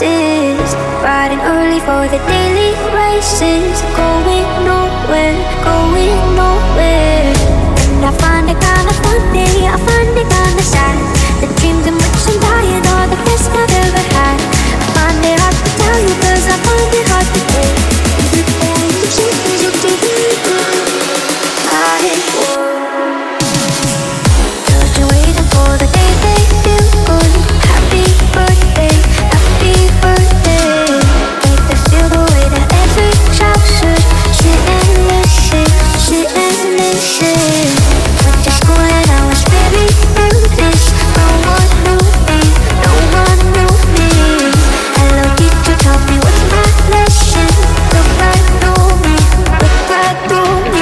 places, riding early for the daily races, going nowhere, and I find it kinda funny, I find it kinda sad, the dreams in which I'm dying are the best I've ever had, I find it hard to tell you cause I find it hard to take, you can't change it to be good, Cause you're waiting for the day they feel good, happy birthday, happy birthday. Make them feel the way that every child should. Sit and listen, sit and listen. Went to school and I was very nervous. No one knew me, no one knew me. Hello teacher, taught me what's my lesson. Look right through me, look right through me.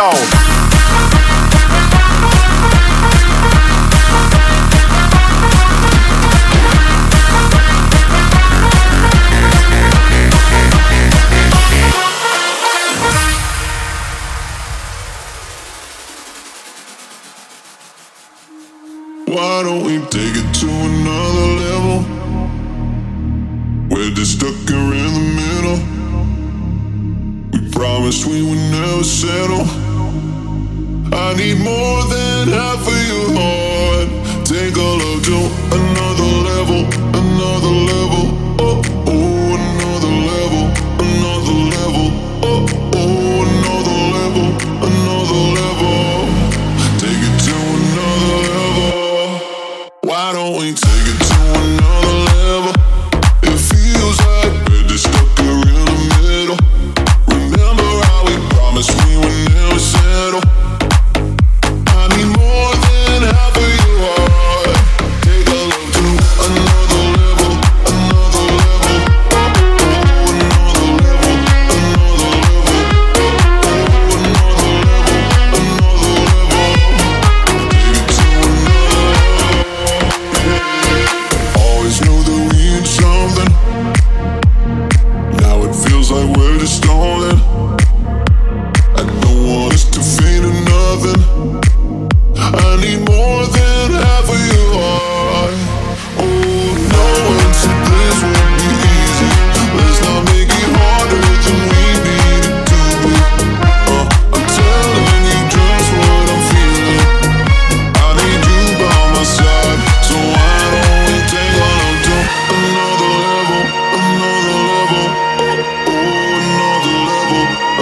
go. Why don't we take it to another level? We're just stuck here in the middle. We promised we would never settle. I need more than half of your heart. Take a love to another level, another level. Oh, oh, another level, another level. Oh, oh, another level, another level. Take it to another level. Why don't we take it to another level? It feels like we're just stuck here in the middle. Remember how we promised we would never settle. I need more than half of your heart. Take a look to another level, another level. Oh, another level, another level. Oh, another level, another level. Take it to another level. Always knew that we had something. Now it feels like we're just stolen. I don't want us to fade to nothing. I need more than half of your heart. Oh no, one said this won't be easy. Let's not make it harder than we need it to be. I'm telling you just what I'm feeling. I need you by my side, so I don't take on to another level, another level. Oh, oh, another level,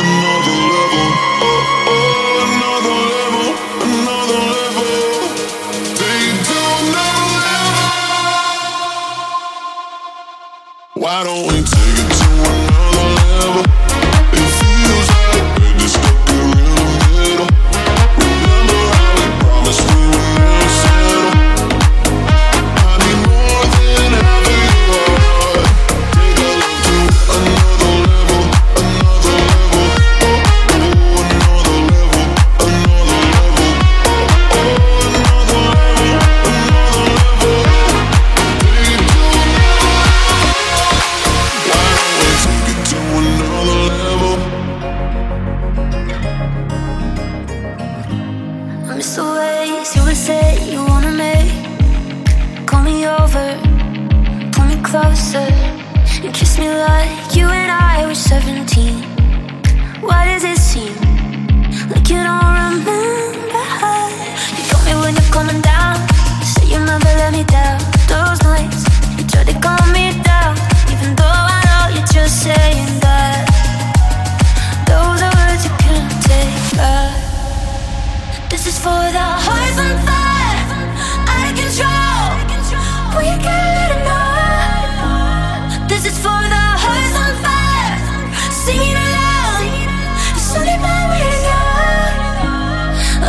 another level. Oh, oh, another level, another level. They don't know level. Why don't we take it to another level? It feels like we're just stuck here in the middle. Remember how we promised we would never settle. I need more than having you are. Take a look to another level, another level. Oh, another level, another level. Oh, another level, another level. Take it to another. Why don't we take it to another level? I miss the ways you would say you wanna make. Call me over, pull me closer, and kiss me like you and I were 17. Why does it seem like you don't remember her? You got me when you're coming down. You say you never let me down. Those nights you tried to calm me down, even though I know you're just saying that. Those are words you can't take back. This is for the hearts on fire, out of control. We can't let it know. This is for the hearts on fire, singing aloud. It's only my way to go.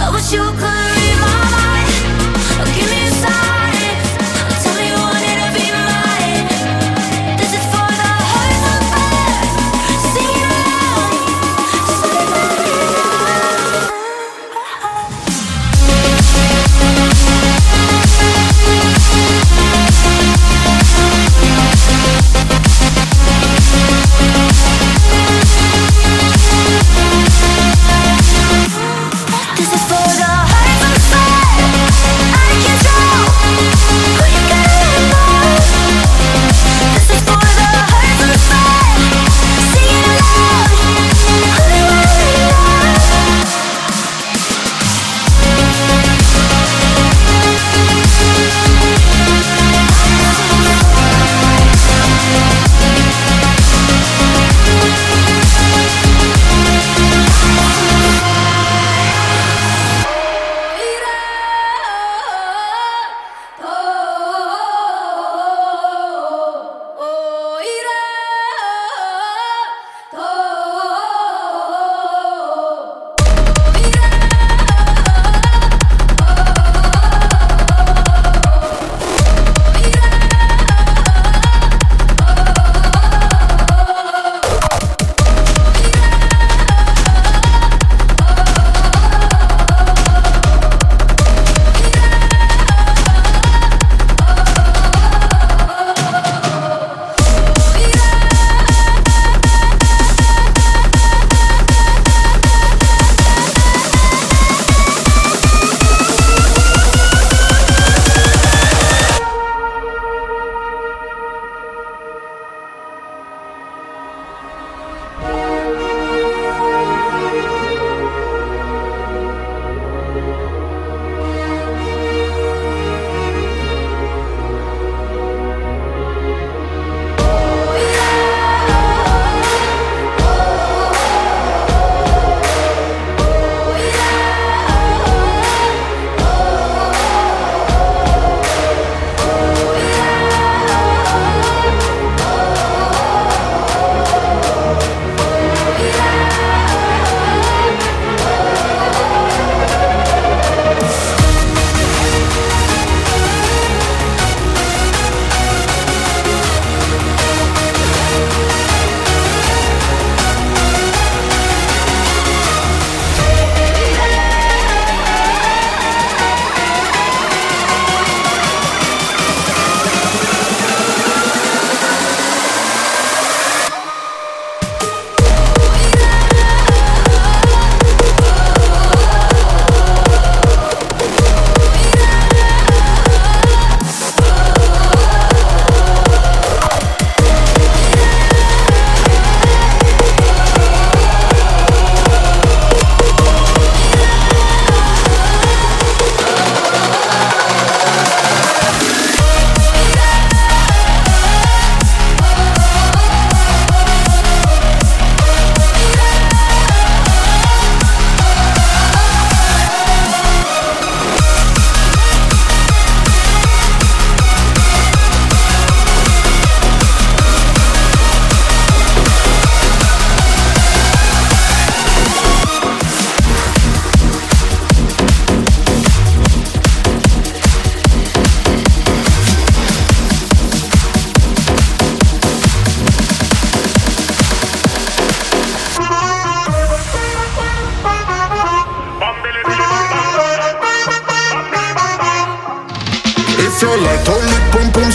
I wish you could read my mind. Give me a sign. Tell me you want it to be mine.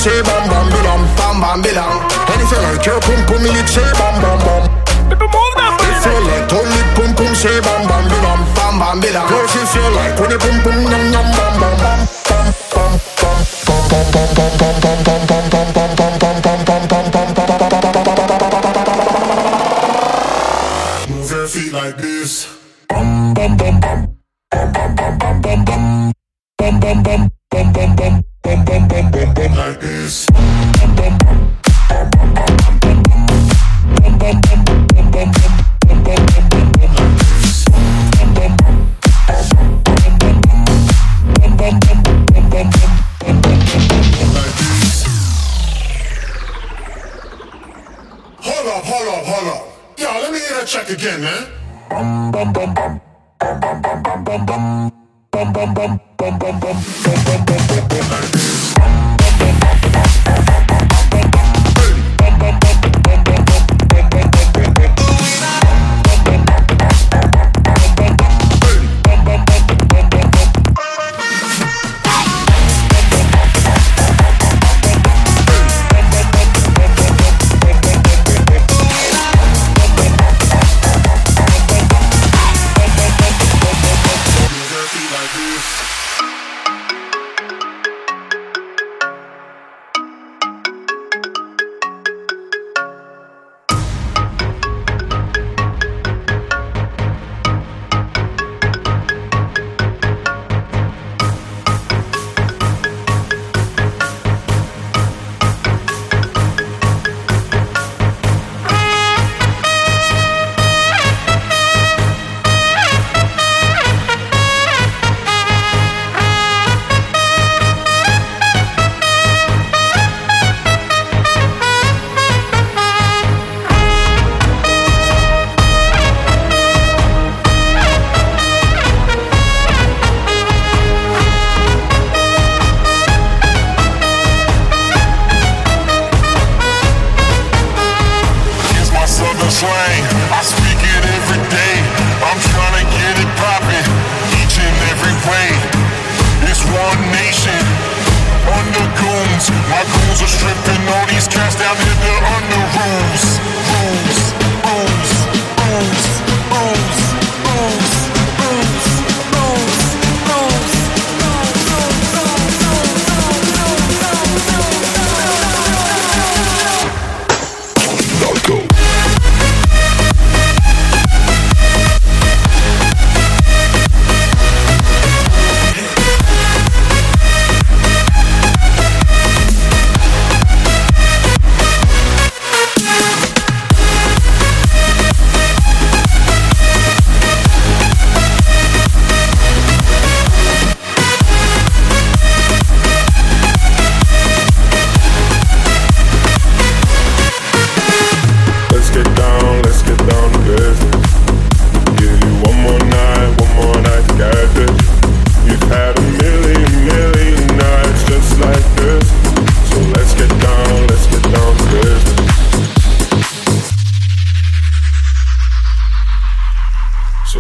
say bam bam bilam, bam bam bilam. And if you like your pum pum, you say bam bam bam. If you like to lick pum pum, say bam bam bilam, bam bam bilam. Cause if you like when you pum pum yum yum bam bam bam bam bam bam bam bam bam bam bam bam bam bam bam bam bam bam bam bam bam bam. Move your feet like this. Bam bam bam bam bam bam bam bam bam bam bam bam. Bum bum bum bum bum bum bum bum like this. Bum bum bum bum bum bum bum bum bum bum bum bum bum bum like this. Bum bum bum bum bum bum bum bum bum bum like this. Hold up. Yeah, let me hear that check again, man. Bum bum bum bum bum bum bum bum bum. Bum bum bum bum bum bum bum bum bum bum bum like this.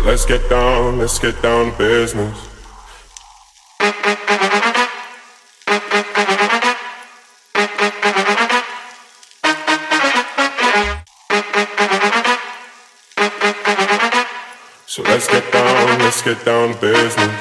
Let's get down to business. So let's get down to business.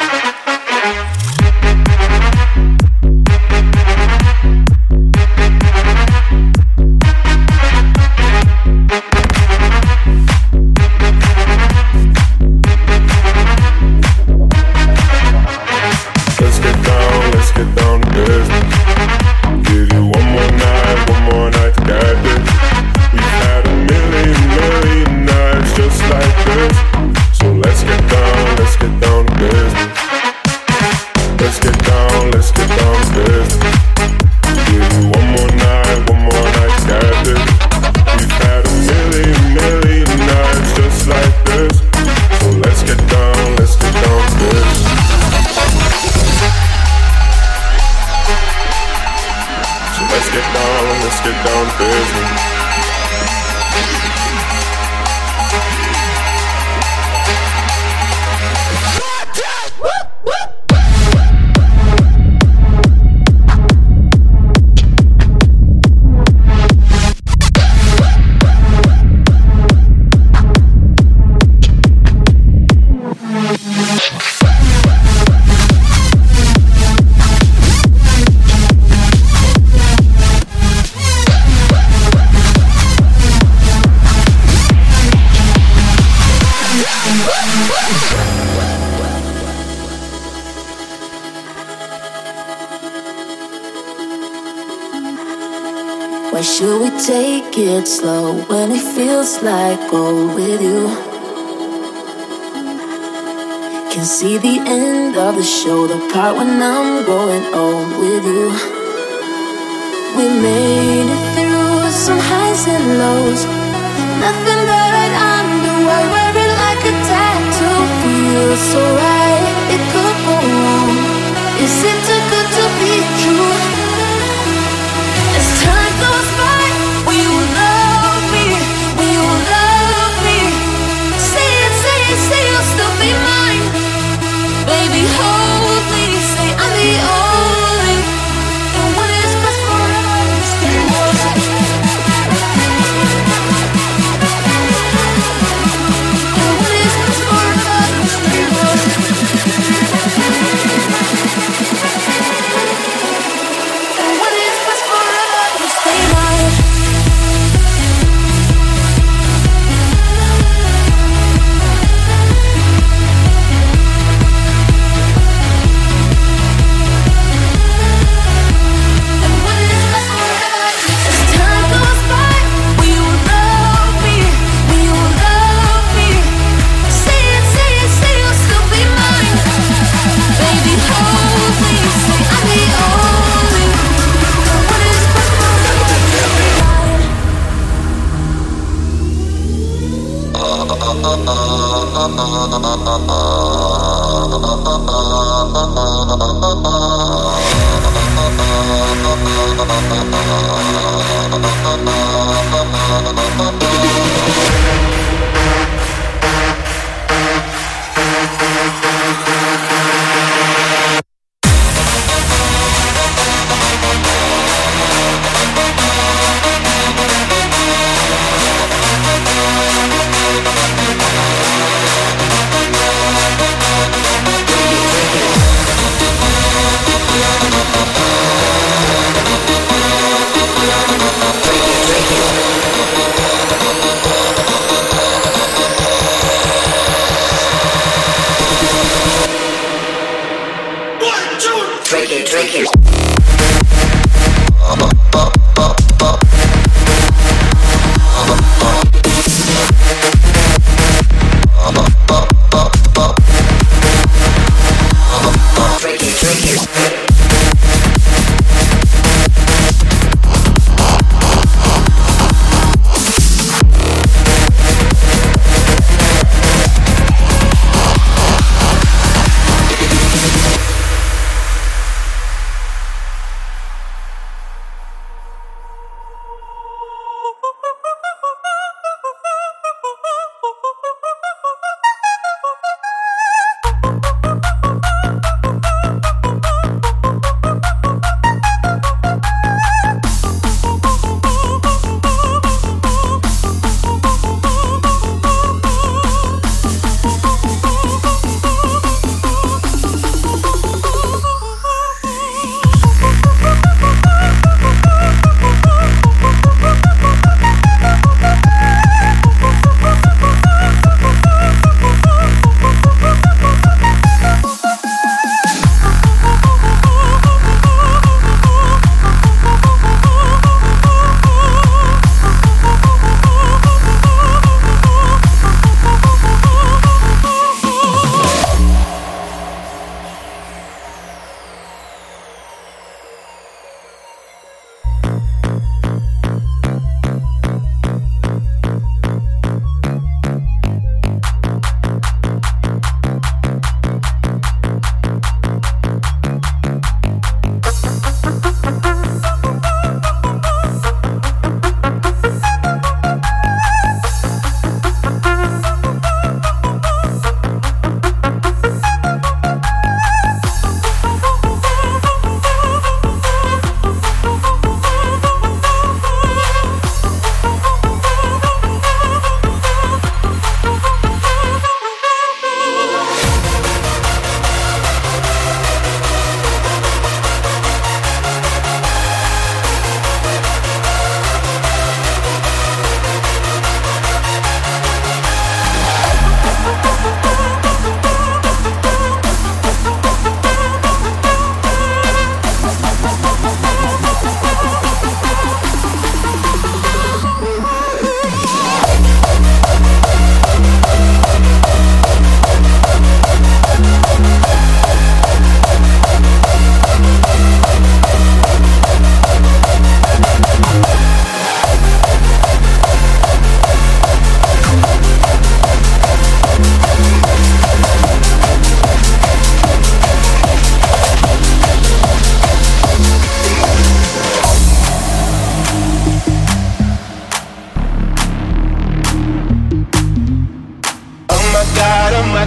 Or should we take it slow when it feels like gold with you? Can see the end of the show, the part when I'm growing old with you. We made it through some highs and lows, nothing but underwear, wearing like a tattoo. Feels so right, it could go wrong. Is it too good to be true? Time goes by, we will love me. Say it, say it, say you'll still be mine. Baby, hold me, say I'm the only. And what is best for us can work. And what is best for us can work. And what is best for us.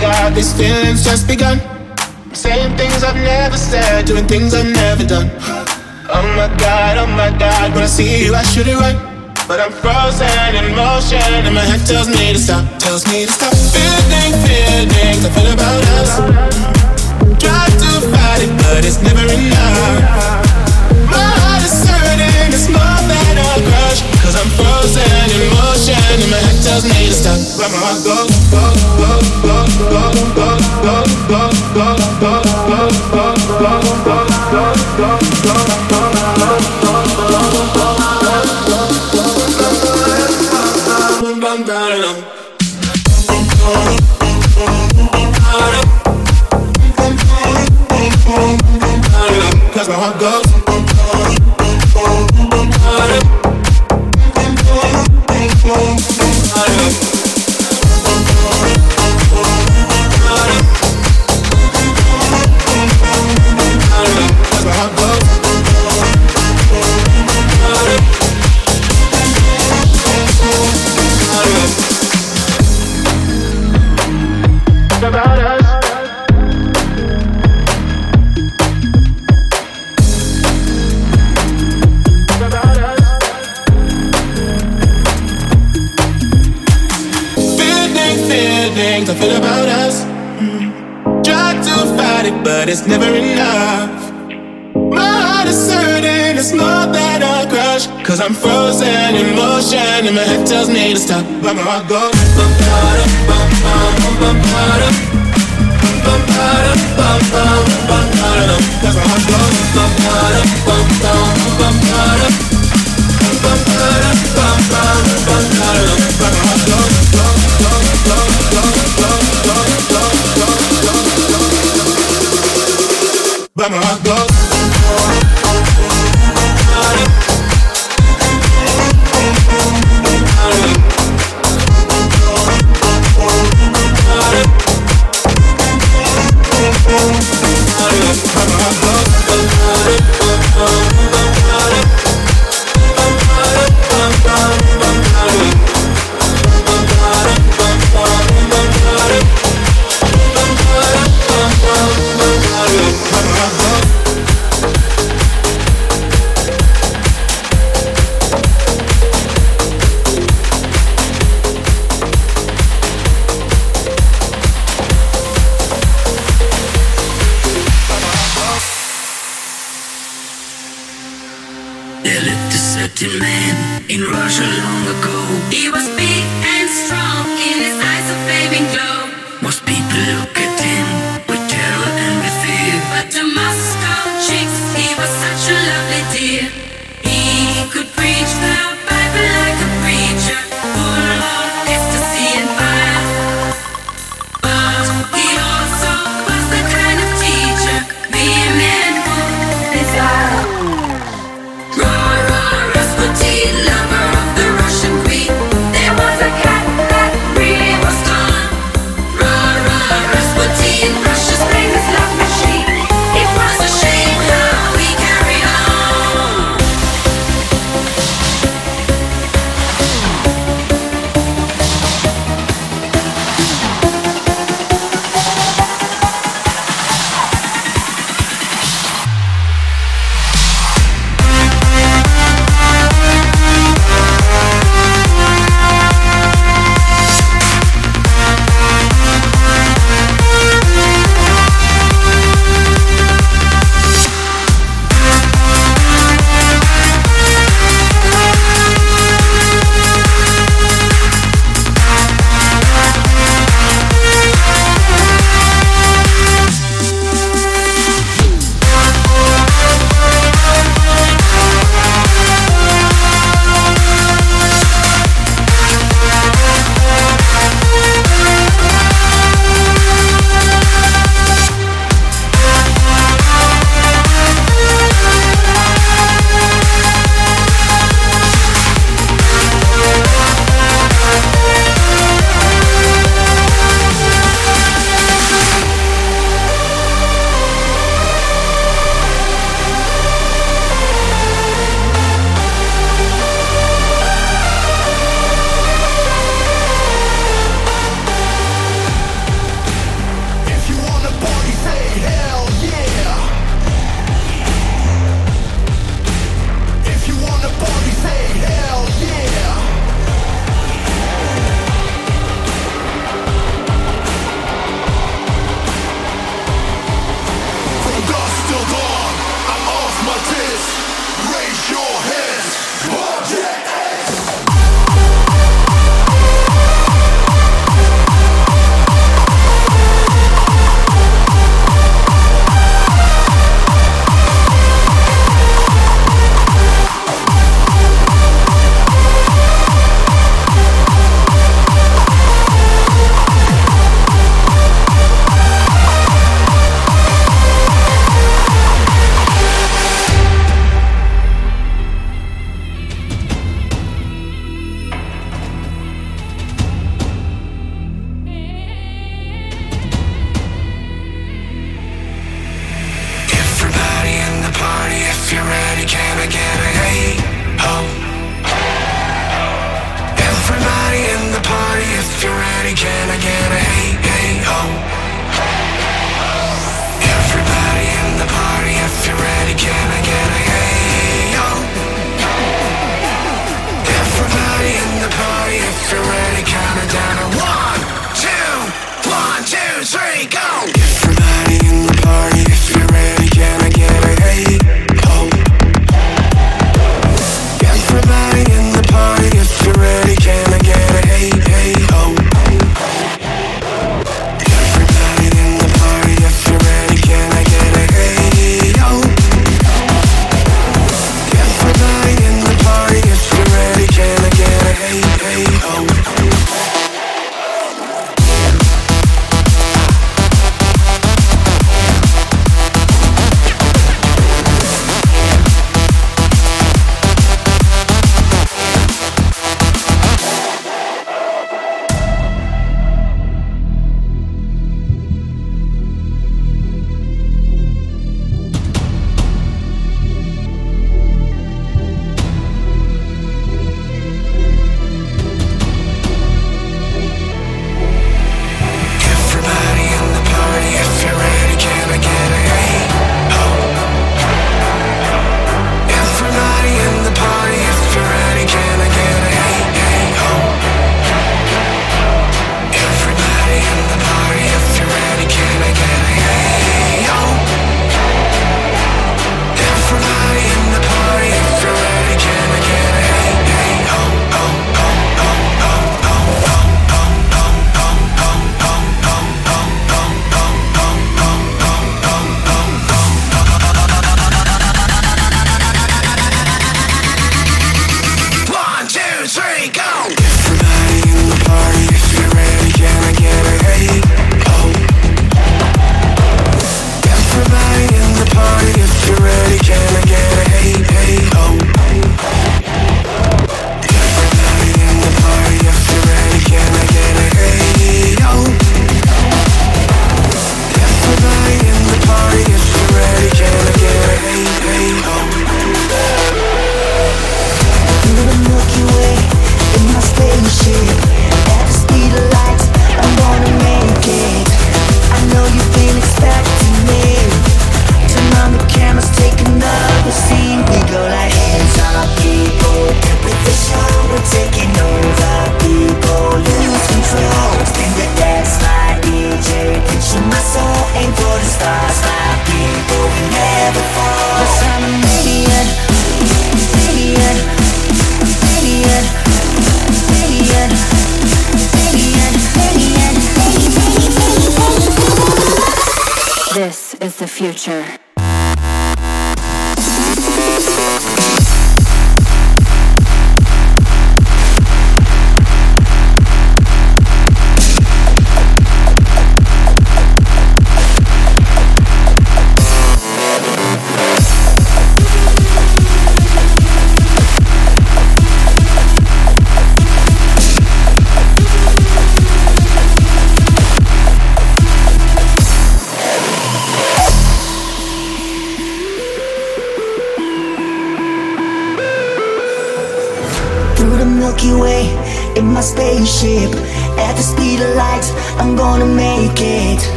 God, this feeling's just begun. Saying things I've never said, doing things I've never done. Oh my God, when I see you I should have run. But I'm frozen in motion and my head tells me to stop. Tells me to stop feeling I feel about us. Try to fight it but it's never enough. My heart is hurting, it's more than a crush. Cause I'm frozen in motion and my head tells me to stop. But my heart goes, goes, goes, goes, goes, goes, goes, goes, goes, goes, goes, goes, goes, goes, goes, goes, cause my heart goes. I feel about us. Try to fight it, but it's never enough. My heart is hurting, it's more than a crush. Cause I'm frozen in motion, and my head tells me to stop. But my heart goes bum bada bum bum bada bum bada bum bum bada. That's my heart goes bum bada bum bum bada bum bada bum bum bada. But my heart goes bum bum. But my heart goes. We're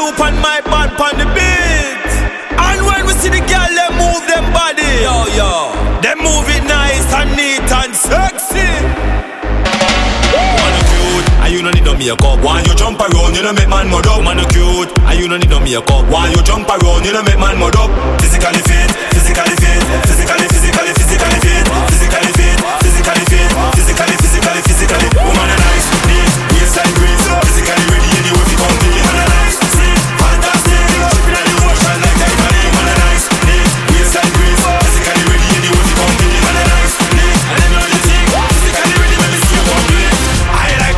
loop on my band on the beat. And when we see the girl, they move them body. Yo, they move it nice and neat and sexy. Man, cute, and you don't need no makeup. Why you jump around, you don't make man mud up. Man, cute, and you don't need no makeup. Why you jump around, you don't make man mud up. Physically fit, physically fit, physically fit, physically fit, physically fit, physically, physically, physically. Woman, nice, neat, waistline grease, physically ready anywhere we come. Believe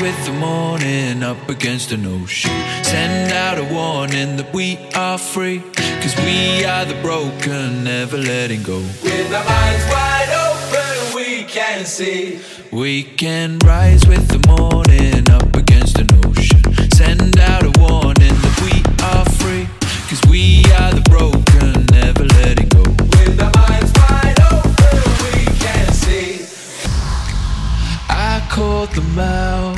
with the morning up against an ocean. Send out a warning that we are free, 'cause we are the broken, never letting go. With our minds wide open, we can see. We can rise with the morning up against an ocean. Send out a warning that we are free, 'cause we are the broken, never letting go. With our minds wide open, we can see. I called them out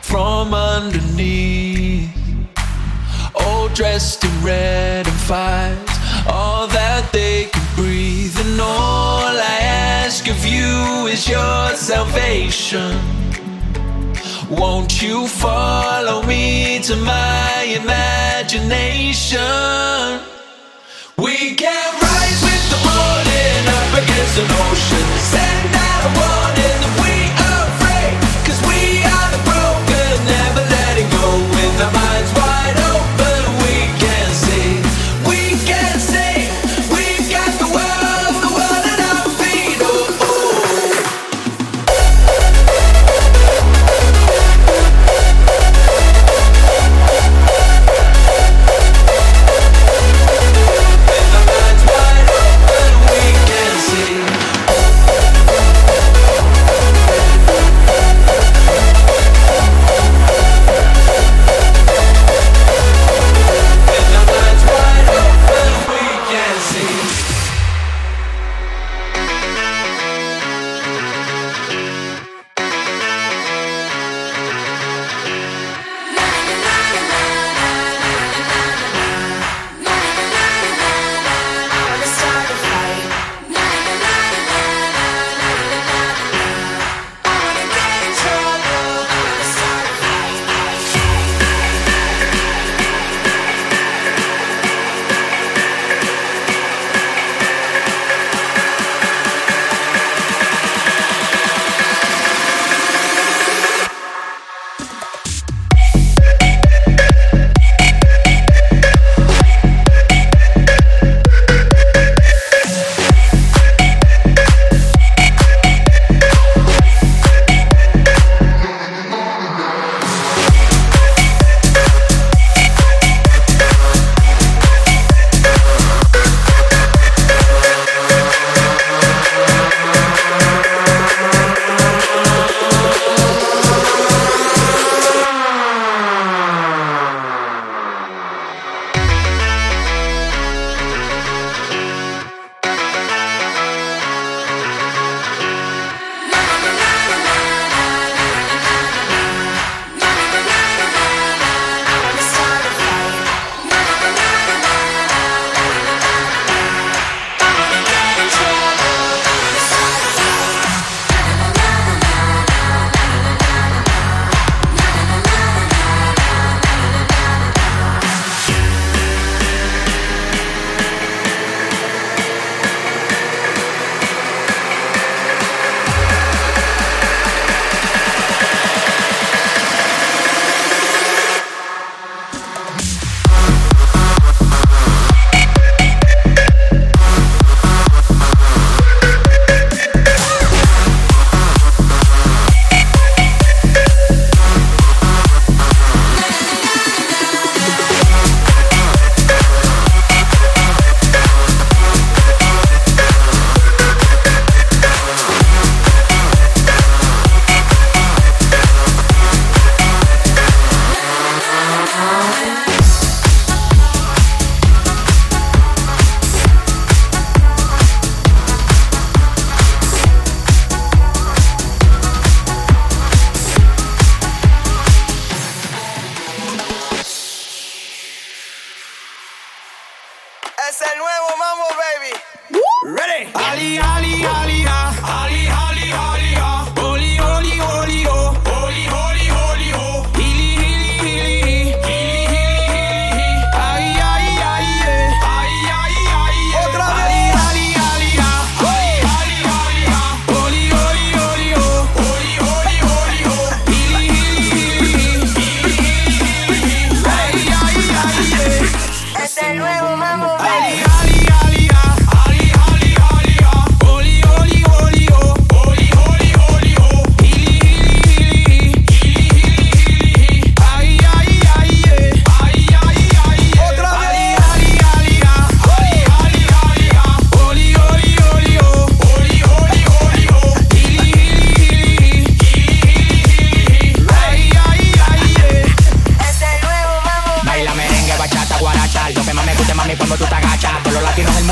from underneath, all dressed in red and fires, all that they could breathe. And all I ask of you is your salvation. Won't you follow me to my imagination? We can rise with the morning up against an ocean. Send out a warning that we are afraid, 'cause we are the broken, never letting go. With our minds wide open, we can see. We can see. We've got the world at our feet. Oh, oh. With our minds wide open, we can see.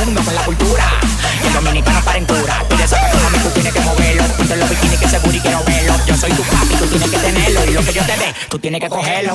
mundo con la cultura. El dominicano para en cura. Pide esa persona, tú tienes que moverlo. Ponte los bikinis que seguro y quiero verlo. Yo soy tu papi, tú tienes que tenerlo. Y lo que yo te dé, tú tienes que cogerlo.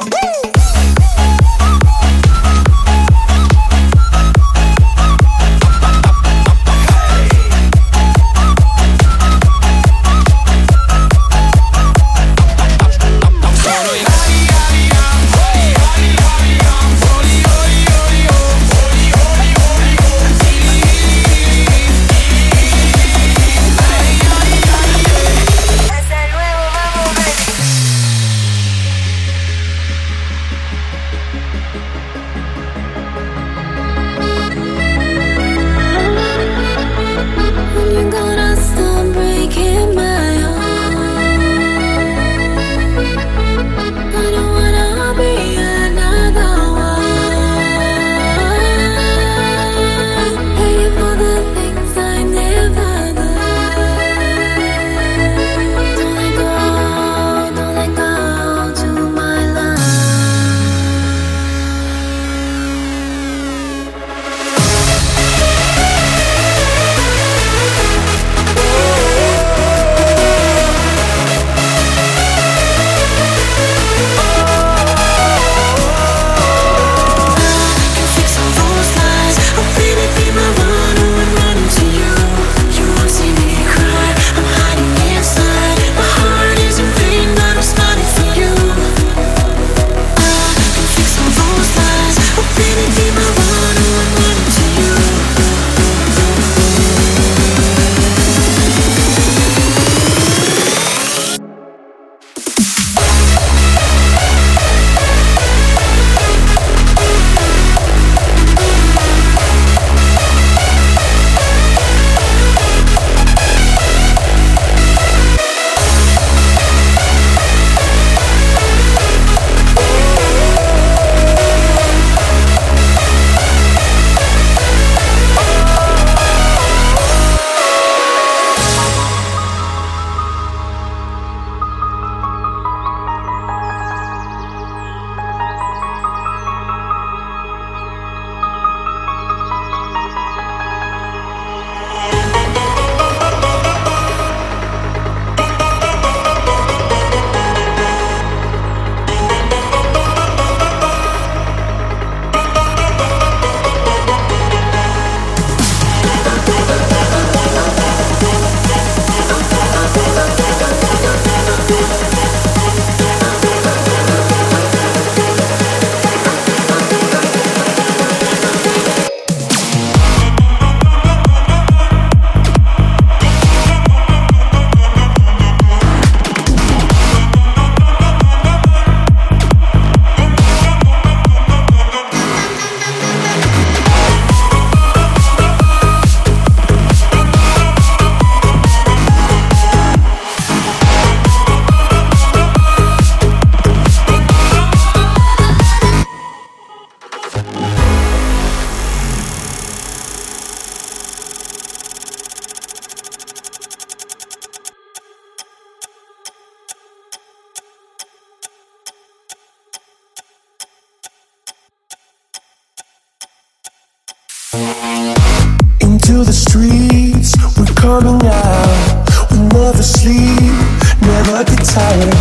The streets, we're coming out. We never sleep, never get tired.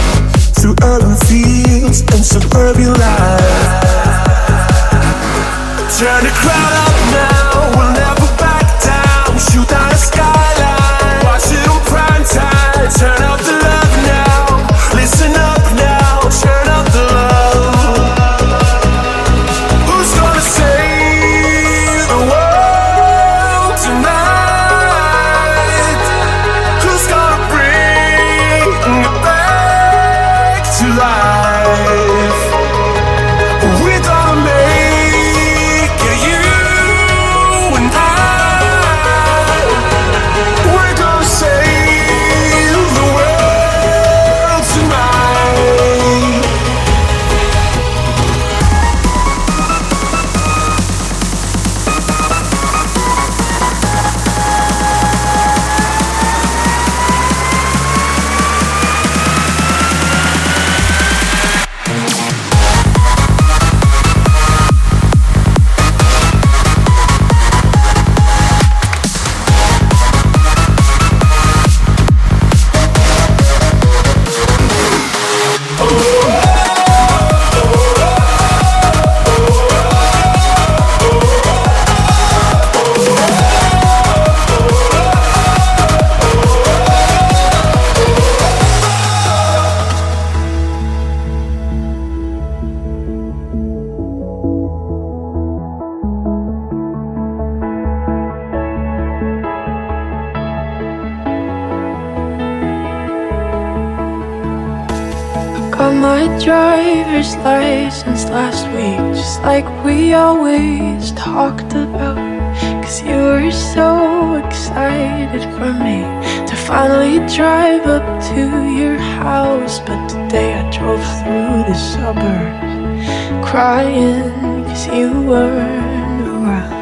Through urban fields and suburban life. Turn the crowd up now, we'll never back down. Shoot out a skyline, watch it on prime time. Turn up the love now, listen up now. Turn up the love. Who's gonna save the world? Life. We don't make it, you my driver's license last week, just like we always talked about, 'cause you were so excited for me to finally drive up to your house. But today I drove through the suburbs crying 'cause you weren't around.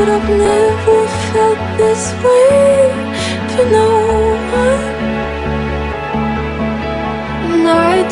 But I've never felt this way for no one, and I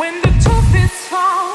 When the truth is found.